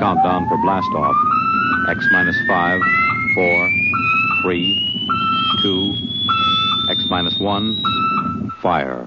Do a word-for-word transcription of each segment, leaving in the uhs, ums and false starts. Countdown for blastoff. X minus five, four, three, two, X minus one, fire.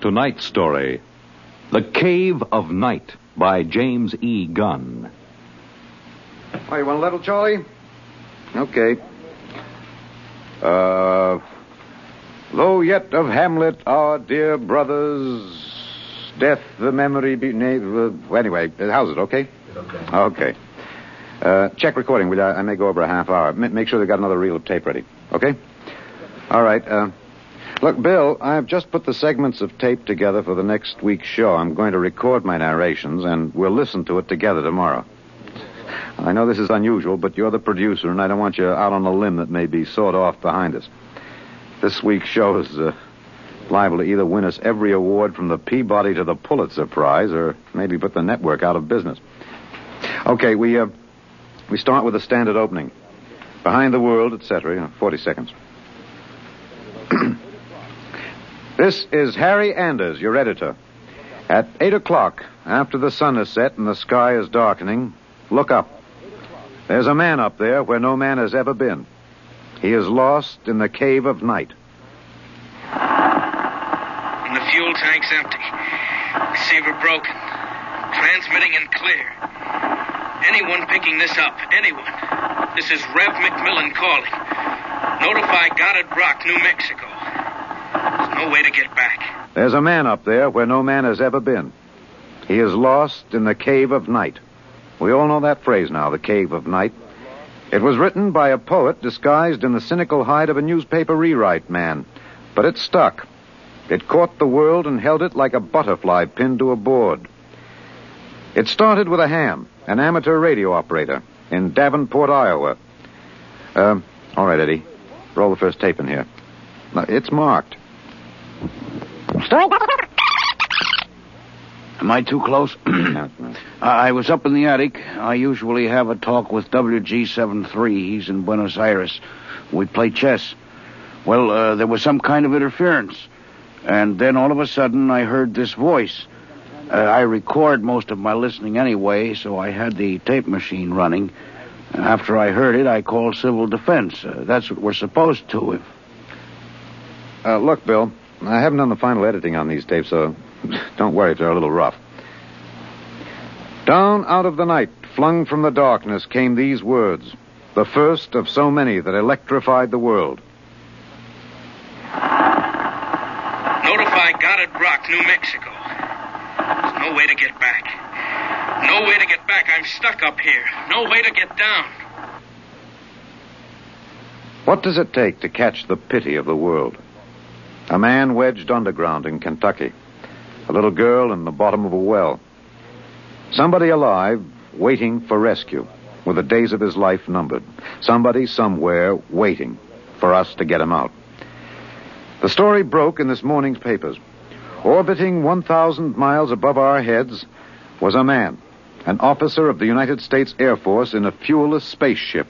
Tonight's story, The Cave of Night, by James E. Gunn. Oh, you want a little, Charlie? Okay. Uh, Though yet of Hamlet, our dear brother's death, the memory be... Anyway, how's it, okay? Okay. Okay. Uh, check recording, will you? I may go over a half hour. Make sure they've got another reel of tape ready, okay? All right, uh... Look, Bill, I've just put the segments of tape together for the next week's show. I'm going to record my narrations, and we'll listen to it together tomorrow. I know this is unusual, but you're the producer, and I don't want you out on a limb that may be sawed off behind us. This week's show is uh, liable to either win us every award from the Peabody to the Pulitzer Prize, or maybe put the network out of business. Okay, we, uh, we start with a standard opening. Behind the world, et cetera, you know, forty seconds. This is Harry Anders, your editor. At eight o'clock, after the sun has set and the sky is darkening, look up. There's a man up there where no man has ever been. He is lost in the cave of night. And the fuel tank's empty. Receiver broken. Transmitting and clear. Anyone picking this up, anyone. This is Rev McMillan calling. Notify Goddard Rock, New Mexico. No way to get back. There's a man up there where no man has ever been. He is lost in the cave of night. We all know that phrase now, the cave of night. It was written by a poet disguised in the cynical hide of a newspaper rewrite man. But it stuck. It caught the world and held it like a butterfly pinned to a board. It started with a ham, an amateur radio operator in Davenport, Iowa. Um, all right, Eddie. Roll the first tape in here. It's marked. Am I too close? I was up in the attic. I usually have a talk with W G seventy-three. He's in Buenos Aires. We play chess. Well, uh, there was some kind of interference. And then all of a sudden I heard this voice. Uh, I record most of my listening anyway, so I had the tape machine running. And after I heard it, I called civil defense. Uh, that's what we're supposed to. If... Uh, look, Bill... I haven't done the final editing on these tapes, so don't worry if they're a little rough. Down out of the night, flung from the darkness, came these words, the first of so many that electrified the world. Notify Goddard Rock, New Mexico. There's no way to get back. No way to get back. I'm stuck up here. No way to get down. What does it take to catch the pity of the world? A man wedged underground in Kentucky. A little girl in the bottom of a well. Somebody alive, waiting for rescue, with the days of his life numbered. Somebody somewhere waiting for us to get him out. The story broke in this morning's papers. Orbiting one thousand miles above our heads was a man, an officer of the United States Air Force in a fuelless spaceship.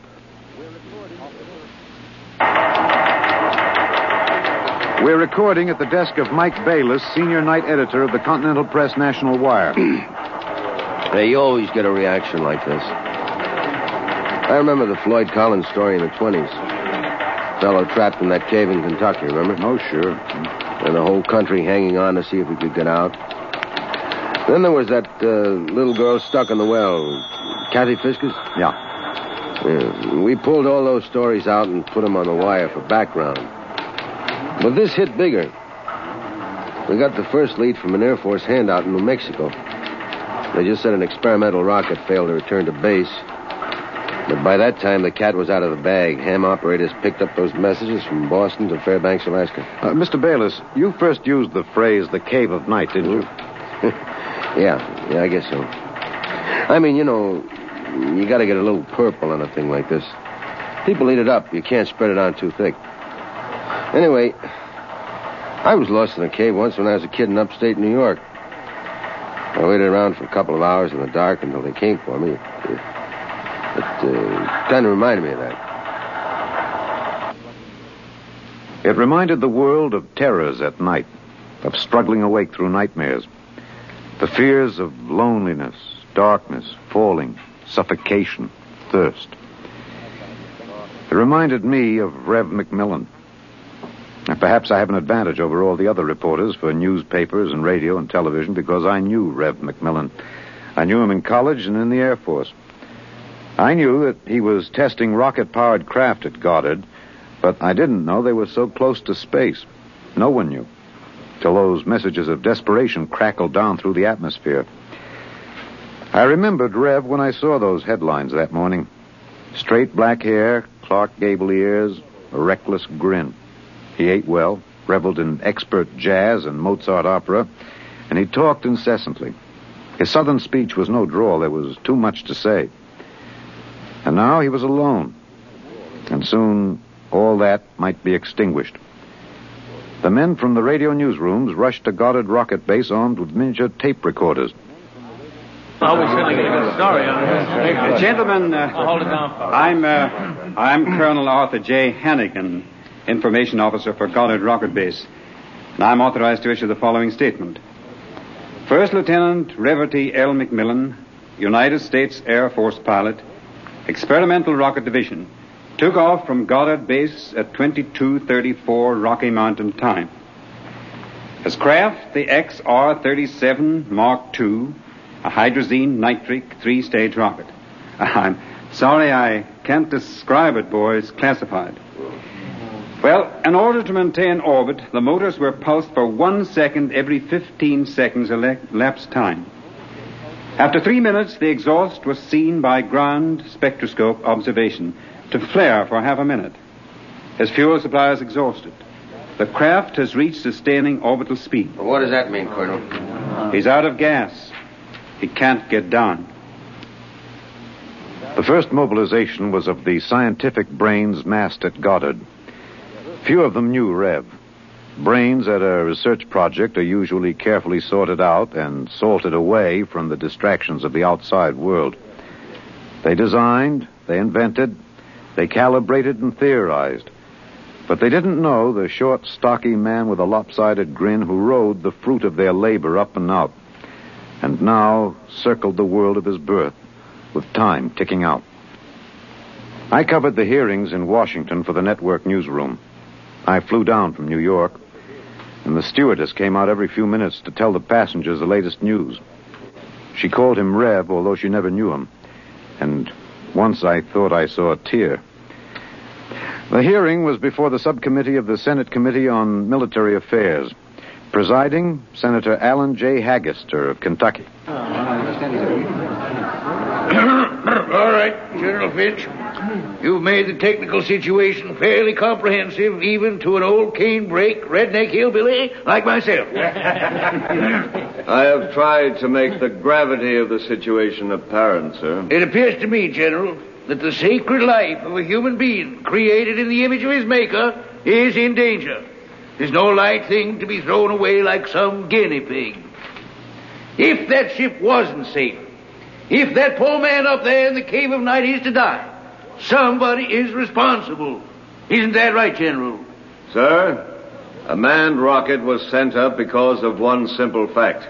We're recording at the desk of Mike Bayless, senior night editor of the Continental Press National Wire. Hey, you always get a reaction like this. I remember the Floyd Collins story in the twenties. Fellow trapped in that cave in Kentucky, remember? Oh, sure. And the whole country hanging on to see if we could get out. Then there was that uh, little girl stuck in the well, Kathy Fiscus. Yeah. yeah. We pulled all those stories out and put them on the wire for background. But this hit bigger. We got the first lead from an Air Force handout in New Mexico. They just said an experimental rocket failed to return to base. But by that time, the cat was out of the bag. Ham operators picked up those messages from Boston to Fairbanks, Alaska. Uh, Mister Bayless, you first used the phrase the cave of night, didn't you? yeah, yeah, I guess so. I mean, you know, you got to get a little purple on a thing like this. People eat it up. You can't spread it on too thick. Anyway, I was lost in a cave once when I was a kid in upstate New York. I waited around for a couple of hours in the dark until they came for me. It, it, it kind of reminded me of that. It reminded the world of terrors at night, of struggling awake through nightmares. The fears of loneliness, darkness, falling, suffocation, thirst. It reminded me of Rev McMillan. And perhaps I have an advantage over all the other reporters for newspapers and radio and television because I knew Rev McMillan. I knew him in college and in the Air Force. I knew that he was testing rocket-powered craft at Goddard, but I didn't know they were so close to space. No one knew, till those messages of desperation crackled down through the atmosphere. I remembered Rev when I saw those headlines that morning. Straight black hair, Clark Gable ears, a reckless grin. He ate well, reveled in expert jazz and Mozart opera, and he talked incessantly. His southern speech was no drawl. There was too much to say. And now he was alone, and soon all that might be extinguished. The men from the radio newsrooms rushed to Goddard Rocket Base armed with miniature tape recorders. Oh, we certainly get a good story on this. Gentlemen, uh, hold it down. I'm, uh, I'm Colonel Arthur J. Hannigan, Information Officer for Goddard Rocket Base, and I'm authorized to issue the following statement. First Lieutenant Reverdy L. McMillan, United States Air Force pilot, Experimental Rocket Division, took off from Goddard Base at twenty-two thirty-four Rocky Mountain time. His craft, the X R thirty-seven Mark two, a hydrazine nitric three-stage rocket. I'm sorry I can't describe it, boys, classified. Well, in order to maintain orbit, the motors were pulsed for one second every fifteen seconds elapsed time. After three minutes, the exhaust was seen by ground spectroscope observation to flare for half a minute. As fuel supply is exhausted, the craft has reached sustaining orbital speed. Well, what does that mean, Colonel? He's out of gas. He can't get down. The first mobilization was of the scientific brains massed at Goddard. Few of them knew Rev. Brains at a research project are usually carefully sorted out and salted away from the distractions of the outside world. They designed, they invented, they calibrated and theorized. But they didn't know the short, stocky man with a lopsided grin who rode the fruit of their labor up and out, and now circled the world of his birth with time ticking out. I covered the hearings in Washington for the network newsroom. I flew down from New York, and the stewardess came out every few minutes to tell the passengers the latest news. She called him Rev, although she never knew him, and once I thought I saw a tear. The hearing was before the subcommittee of the Senate Committee on Military Affairs. Presiding, Senator Alan J. Haggister of Kentucky. Oh, I understand. All right, General Finch. You've made the technical situation fairly comprehensive, even to an old cane-brake, redneck hillbilly like myself. I have tried to make the gravity of the situation apparent, sir. It appears to me, General, that the sacred life of a human being created in the image of his maker is in danger. is no light thing to be thrown away like some guinea pig. If that ship wasn't safe, if that poor man up there in the cave of night is to die, somebody is responsible. Isn't that right, General? Sir, a manned rocket was sent up because of one simple fact.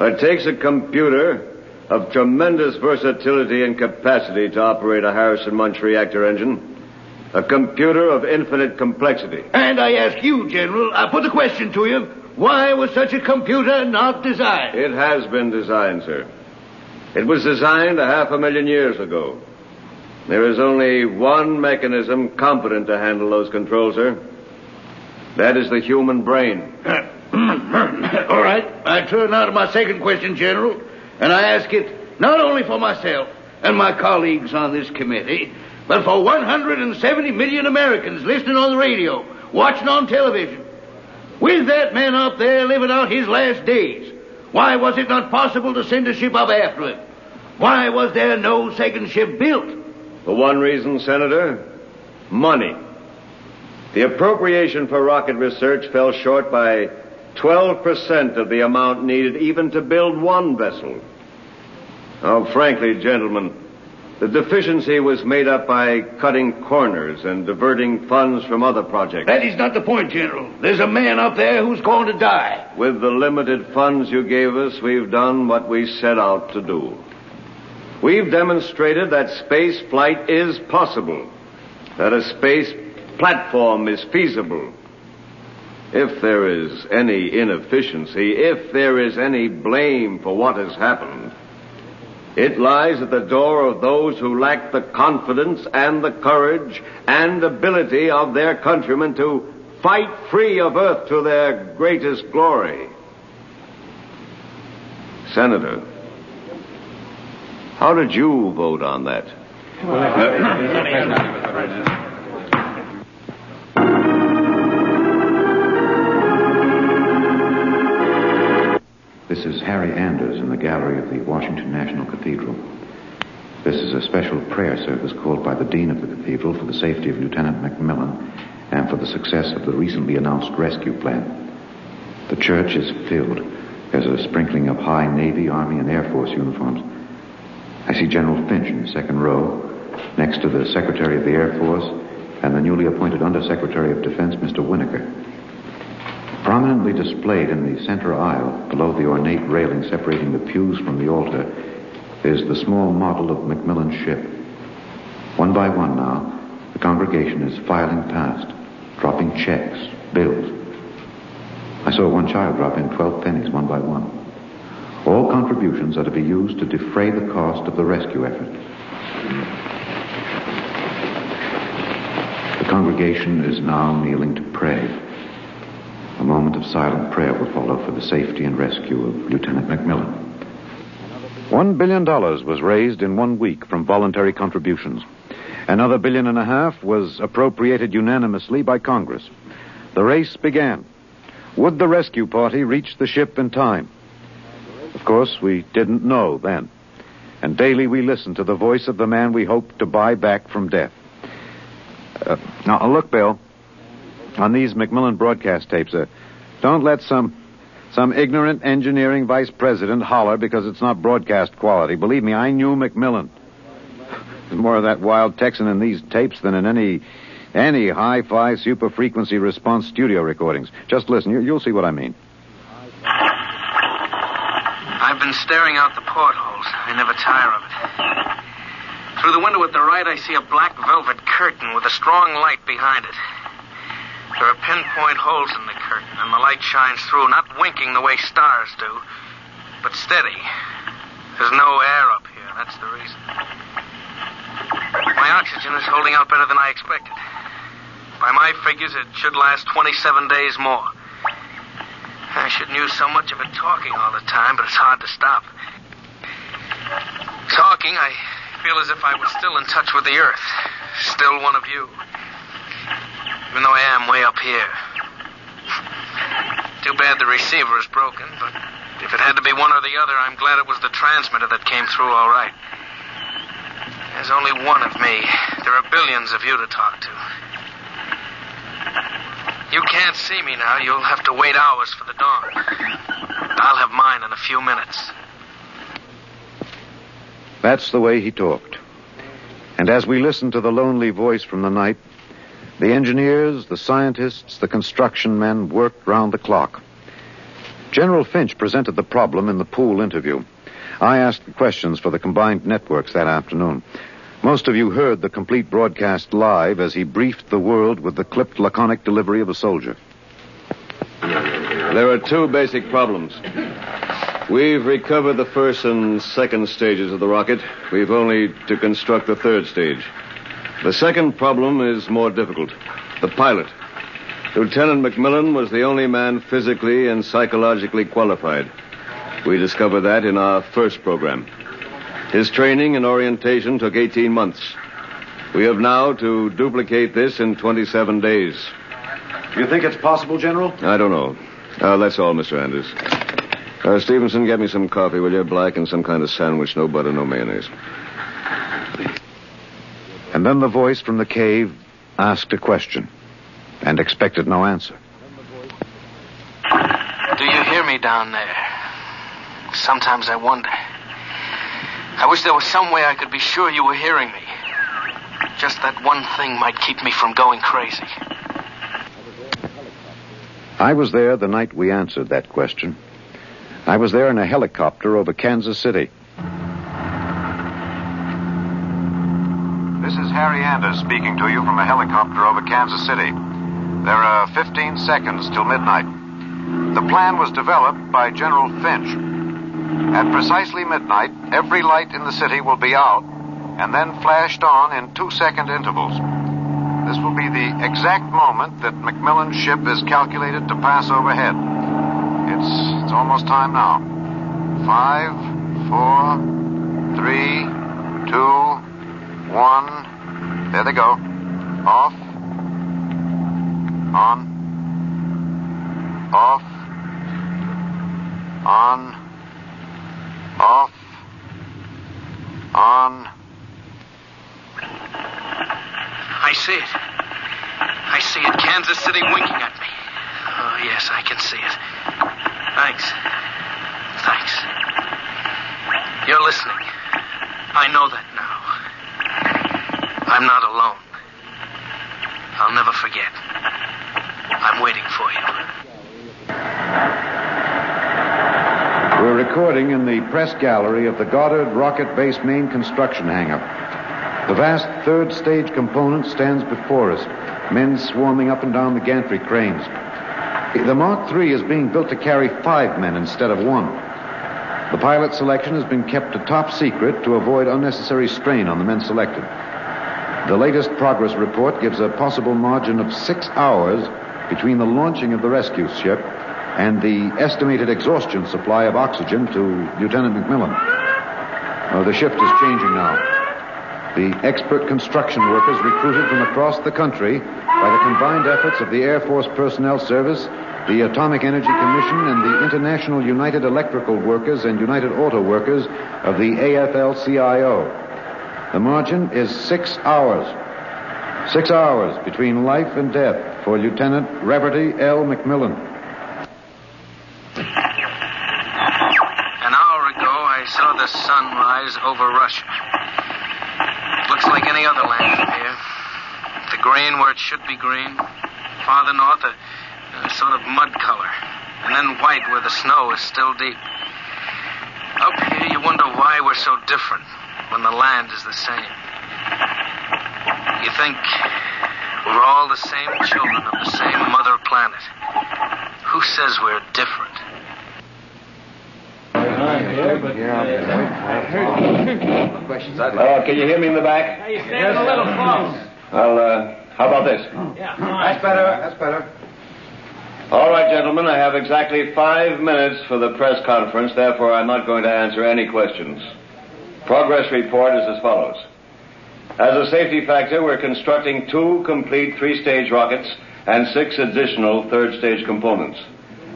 It takes a computer of tremendous versatility and capacity to operate a Harrison-Munch reactor engine. A computer of infinite complexity. And I ask you, General, I put the question to you, why was such a computer not designed? It has been designed, sir. It was designed a half a million years ago. There is only one mechanism competent to handle those controls, sir. That is the human brain. All right. I turn now to my second question, General, and I ask it not only for myself and my colleagues on this committee, but for one hundred seventy million Americans listening on the radio, watching on television. With that man up there living out his last days, why was it not possible to send a ship up after him? Why was there no second ship built? For one reason, Senator, money. The appropriation for rocket research fell short by twelve percent of the amount needed even to build one vessel. Now, frankly, gentlemen, the deficiency was made up by cutting corners and diverting funds from other projects. That is not the point, General. There's a man up there who's going to die. With the limited funds you gave us, we've done what we set out to do. We've demonstrated that space flight is possible, that a space platform is feasible. If there is any inefficiency, if there is any blame for what has happened, it lies at the door of those who lack the confidence and the courage and ability of their countrymen to fight free of Earth to their greatest glory. Senator, how did you vote on that? Well, this is Harry Anders in the gallery of the Washington National Cathedral. This is a special prayer service called by the Dean of the Cathedral for the safety of Lieutenant McMillan and for the success of the recently announced rescue plan. The church is filled. There's a sprinkling of high Navy, Army, and Air Force uniforms. I see General Finch in the second row, next to the Secretary of the Air Force and the newly appointed Undersecretary of Defense, Mister Winokur. Prominently displayed in the center aisle, below the ornate railing separating the pews from the altar, is the small model of McMillan's ship. One by one now, the congregation is filing past, dropping checks, bills. I saw one child drop in twelve pennies one by one. All contributions are to be used to defray the cost of the rescue effort. The congregation is now kneeling to pray. A moment of silent prayer will follow for the safety and rescue of Lieutenant McMillan. One billion dollars was raised in one week from voluntary contributions. Another billion and a half was appropriated unanimously by Congress. The race began. Would the rescue party reach the ship in time? Of course, we didn't know then. And daily we listened to the voice of the man we hoped to buy back from death. Uh, now, look, Bill. On these McMillan broadcast tapes, uh, don't let some some ignorant engineering vice president holler because it's not broadcast quality. Believe me, I knew McMillan. There's more of that wild Texan in these tapes than in any any hi-fi super-frequency response studio recordings. Just listen. You, you'll see what I mean. I've been staring out the portholes. I never tire of it. Through the window at the right, I see a black velvet curtain with a strong light behind it. There are pinpoint holes in the curtain, and the light shines through, not winking the way stars do, but steady. There's no air up here. That's the reason. My oxygen is holding out better than I expected. By my figures, it should last twenty-seven days more. I shouldn't use so much of it talking all the time, but it's hard to stop. Talking, I feel as if I was still in touch with the Earth, still one of you. Even though I am way up here. Too bad the receiver is broken, but if it had to be one or the other, I'm glad it was the transmitter that came through all right. There's only one of me. There are billions of you to talk to. You can't see me now. You'll have to wait hours for the dawn. I'll have mine in a few minutes. That's the way he talked. And as we listened to the lonely voice from the night, the engineers, the scientists, the construction men worked round the clock. General Finch presented the problem in the pool interview. I asked the questions for the combined networks that afternoon. Most of you heard the complete broadcast live as he briefed the world with the clipped, laconic delivery of a soldier. There are two basic problems. We've recovered the first and second stages of the rocket. We've only to construct the third stage. The second problem is more difficult. The pilot. Lieutenant McMillan was the only man physically and psychologically qualified. We discovered that in our first program. His training and orientation took eighteen months. We have now to duplicate this in twenty-seven days. You think it's possible, General? I don't know. Uh, that's all, Mister Anders. Uh, Stevenson, get me some coffee, will you? Black and some kind of sandwich, no butter, no mayonnaise. And then the voice from the cave asked a question and expected no answer. Do you hear me down there? Sometimes I wonder. I wish there was some way I could be sure you were hearing me. Just that one thing might keep me from going crazy. I was there the night we answered that question. I was there in a helicopter over Kansas City. This is Harry Anders speaking to you from a helicopter over Kansas City. There are fifteen seconds till midnight. The plan was developed by General Finch. At precisely midnight, every light in the city will be out and then flashed on in two-second intervals. This will be the exact moment that McMillan's ship is calculated to pass overhead. It's, it's almost time now. Five, four, three, two, one. There they go. Off. On. Off. On. Off. On. I see it. I see it. Kansas City winking at me. Oh, yes, I can see it. Thanks. Thanks. You're listening. I know that now. I'm not alone. I'll never forget. I'm waiting for you. We're recording in the press gallery of the Goddard Rocket Base main construction hangar. The vast third stage component stands before us, men swarming up and down the gantry cranes. The Mark three is being built to carry five men instead of one. The pilot selection has been kept a top secret to avoid unnecessary strain on the men selected. The latest progress report gives a possible margin of six hours between the launching of the rescue ship and the estimated exhaustion supply of oxygen to Lieutenant McMillan. Oh, the shift is changing now. The expert construction workers recruited from across the country by the combined efforts of the Air Force Personnel Service, the Atomic Energy Commission, and the International United Electrical Workers and United Auto Workers of the A F L C I O. The margin is six hours. Six hours between life and death for Lieutenant Reverdy L. McMillan. Sunrise over Russia. It looks like any other land from here. The green where it should be green. Farther north, a, a sort of mud color. And then white where the snow is still deep. Up here, you wonder why we're so different when the land is the same. You think we're all the same children of the same mother planet. Who says we're different? Yeah. Questions. Oh, can you hear me in the back? Hey, you stand a little close. Well, uh, how about this? Yeah. That's better. That's better. All right, gentlemen. I have exactly five minutes for the press conference. Therefore, I'm not going to answer any questions. Progress report is as follows. As a safety factor, we're constructing two complete three-stage rockets and six additional third-stage components.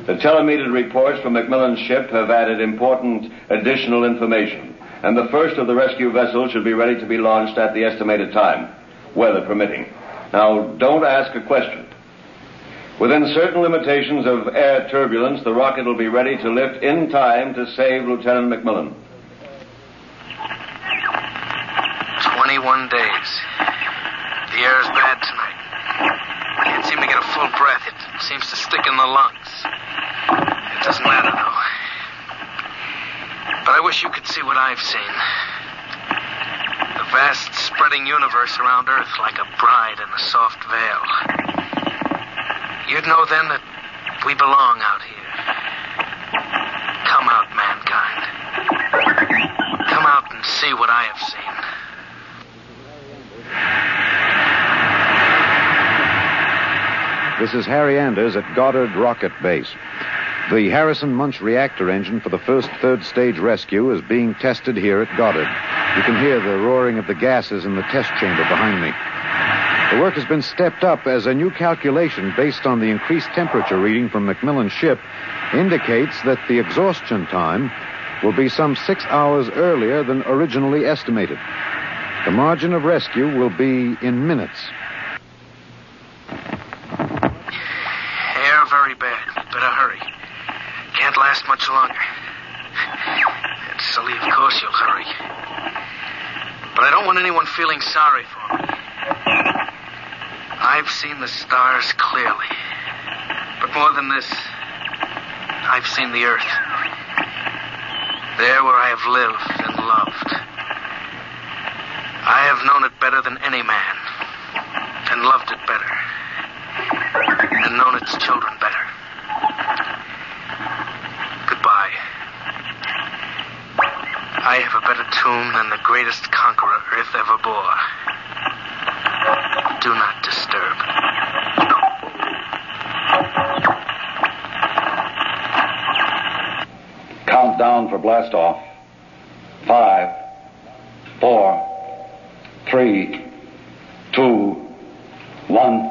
The telemetered reports from McMillan's ship have added important additional information, and the first of the rescue vessels should be ready to be launched at the estimated time, weather permitting. Now, don't ask a question. Within certain limitations of air turbulence, the rocket will be ready to lift in time to save Lieutenant McMillan. Twenty-one days. The air is bad tonight. I can't seem to get a full breath. It seems to stick in the lungs. It doesn't matter, though. But I wish you could see what I've seen. The vast, spreading universe around Earth like a bride in a soft veil. You'd know then that we belong out here. Come out, mankind. Come out and see what I have seen. This is Harry Anders at Goddard Rocket Base. The Harrison-Munch reactor engine for the first third-stage rescue is being tested here at Goddard. You can hear the roaring of the gases in the test chamber behind me. The work has been stepped up as a new calculation based on the increased temperature reading from McMillan's ship indicates that the exhaustion time will be some six hours earlier than originally estimated. The margin of rescue will be in minutes. Air very bad. Better hurry. Can't last much longer. It's silly, of course you'll hurry. But I don't want anyone feeling sorry for me. I've seen the stars clearly. But more than this, I've seen the earth. There where I have lived and loved. I have known it better than any man. And loved it better. And known its children better. Goodbye. I have a better tomb than the greatest conqueror earth ever bore. Do not disturb. Countdown for blastoff. Five, four, three, two, one.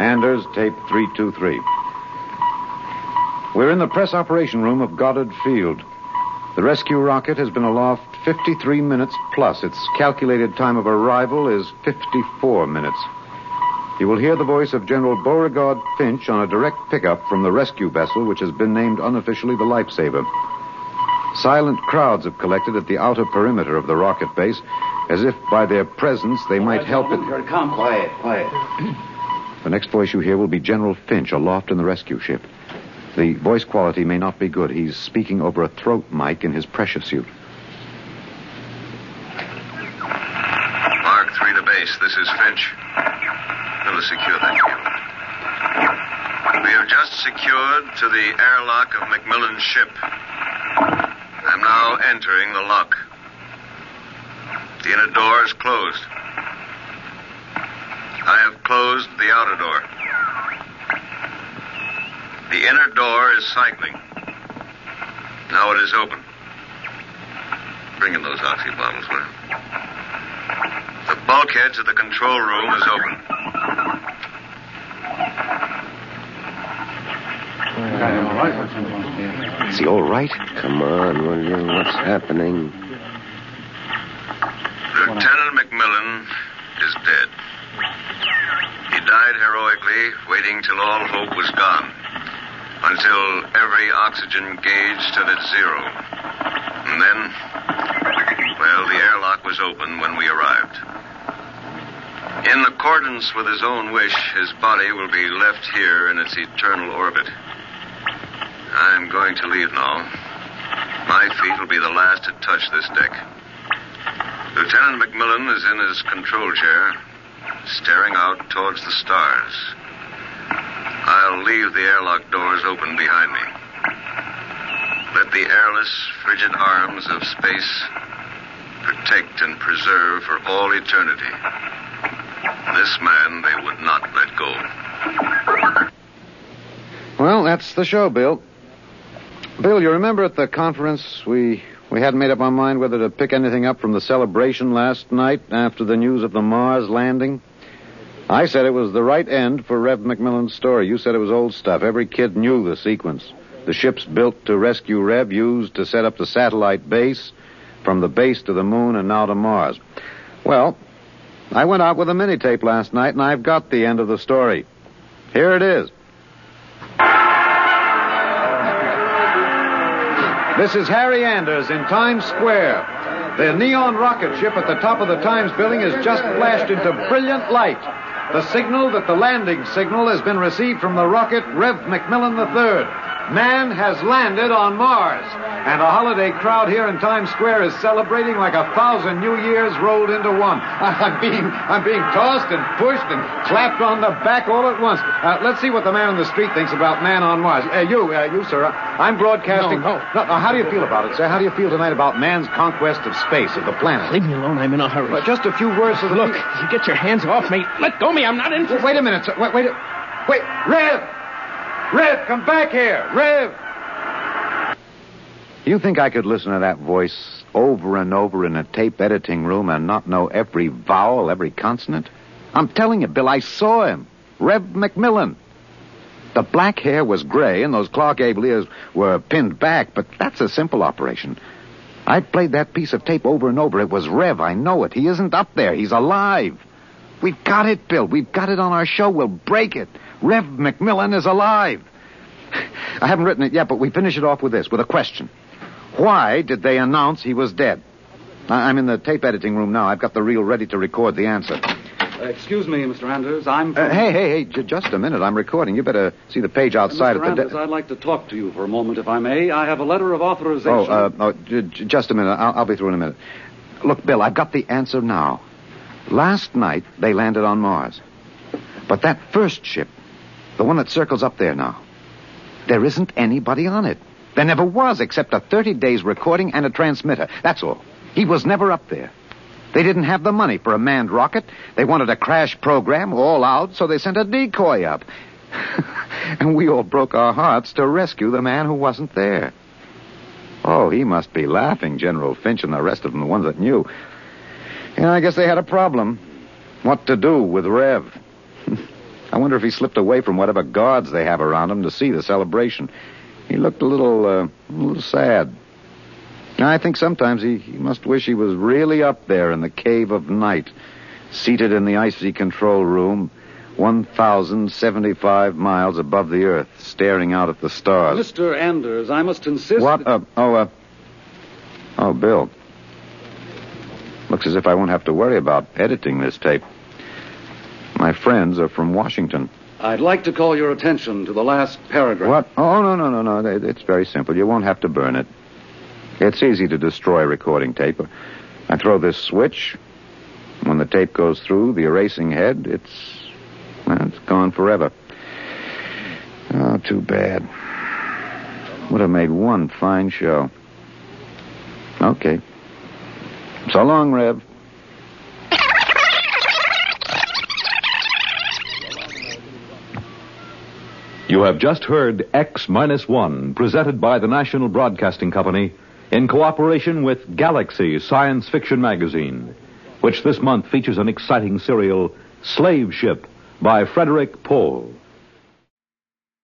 Anders, tape three two three. We're in the press operation room of Goddard Field. The rescue rocket has been aloft fifty-three minutes plus. Its calculated time of arrival is fifty-four minutes. You will hear the voice of General Beauregard Finch on a direct pickup from the rescue vessel, which has been named unofficially the Lifesaver. Silent crowds have collected at the outer perimeter of the rocket base, as if by their presence they might help it. Here it comes. Quiet, quiet. The next voice you hear will be General Finch aloft in the rescue ship. The voice quality may not be good. He's speaking over a throat mic in his pressure suit. Mark three to base. This is Finch. Little secure, thank you. We have just secured to the airlock of McMillan's ship. I'm now entering the lock. The inner door is closed. I have closed the outer door. The inner door is cycling. Now it is open. Bring in those oxy bottles, will you? The bulkheads of the control room is open. Is he all right? Come on, will you? What's happening? Lieutenant McMillan is dead. He died heroically, waiting till all hope was gone, until every oxygen gauge stood at zero. And then, well, the airlock was open when we arrived. In accordance with his own wish, his body will be left here in its eternal orbit. I'm going to leave now. My feet will be the last to touch this deck. Lieutenant McMillan is in his control chair, staring out towards the stars. I'll leave the airlock doors open behind me. Let the airless, frigid arms of space protect and preserve for all eternity this man they would not let go. Well, that's the show, Bill. Bill, you remember at the conference we... We hadn't made up our mind whether to pick anything up from the celebration last night after the news of the Mars landing. I said it was the right end for Rev McMillan's story. You said it was old stuff. Every kid knew the sequence. The ships built to rescue Rev, used to set up the satellite base, from the base to the moon and now to Mars. Well, I went out with a mini-tape last night, and I've got the end of the story. Here it is. This is Harry Anders in Times Square. The neon rocket ship at the top of the Times building has just flashed into brilliant light. The signal that the landing signal has been received from the rocket Rev McMillan the third. Man has landed on Mars. And a holiday crowd here in Times Square is celebrating like a thousand New Years rolled into one. I'm being, I'm being tossed and pushed and clapped on the back all at once. Uh, let's see what the man on the street thinks about man on Mars. Uh, you, uh, you, sir, I'm broadcasting... No, no. no, no. How do you feel about it, sir? How do you feel tonight about man's conquest of space, of the planet? Leave me alone. I'm in a hurry. Well, just a few words to the... Look, you get your hands off me. Let go of me. I'm not interested. Wait a minute, sir. Wait, wait. Wait. Rev! Rev, come back here. Rev! You think I could listen to that voice over and over in a tape editing room and not know every vowel, every consonant? I'm telling you, Bill, I saw him. Rev McMillan. The black hair was gray and those Clark Gable ears were pinned back, but that's a simple operation. I played that piece of tape over and over. It was Rev, I know it. He isn't up there. He's alive. We've got it, Bill. We've got it on our show. We'll break it. Rev McMillan is alive. I haven't written it yet, but we finish it off with this, with a question. Why did they announce he was dead? I'm in the tape editing room now. I've got the reel ready to record the answer. Uh, excuse me, Mister Anders. I'm... From... Uh, hey, hey, hey, j- just a minute. I'm recording. You better see the page outside uh, Mister at the... Anders, de- I'd like to talk to you for a moment, if I may. I have a letter of authorization. Oh, uh, oh j- j- just a minute. I'll-, I'll be through in a minute. Look, Bill, I've got the answer now. Last night, they landed on Mars. But that first ship, the one that circles up there now, there isn't anybody on it. There never was, except a thirty days recording and a transmitter. That's all. He was never up there. They didn't have the money for a manned rocket. They wanted a crash program all out, so they sent a decoy up. And we all broke our hearts to rescue the man who wasn't there. Oh, he must be laughing, General Finch and the rest of them, the ones that knew. Yeah, I guess they had a problem. What to do with Rev? I wonder if he slipped away from whatever guards they have around him to see the celebration. He looked a little, uh, a little sad. Now, I think sometimes he, he must wish he was really up there in the cave of night, seated in the icy control room, one thousand seventy-five miles above the earth, staring out at the stars. Mister Anders, I must insist... What? That... Uh, oh, uh... Oh, Bill. Looks as if I won't have to worry about editing this tape. My friends are from Washington. I'd like to call your attention to the last paragraph. What? Oh, no, no, no, no. It's very simple. You won't have to burn it. It's easy to destroy recording tape. I throw this switch. When the tape goes through the erasing head, it's, well, it's gone forever. Oh, too bad. Would have made one fine show. Okay. So long, Rev. You have just heard X Minus One, presented by the National Broadcasting Company in cooperation with Galaxy Science Fiction Magazine, which this month features an exciting serial, Slave Ship, by Frederick Pohl.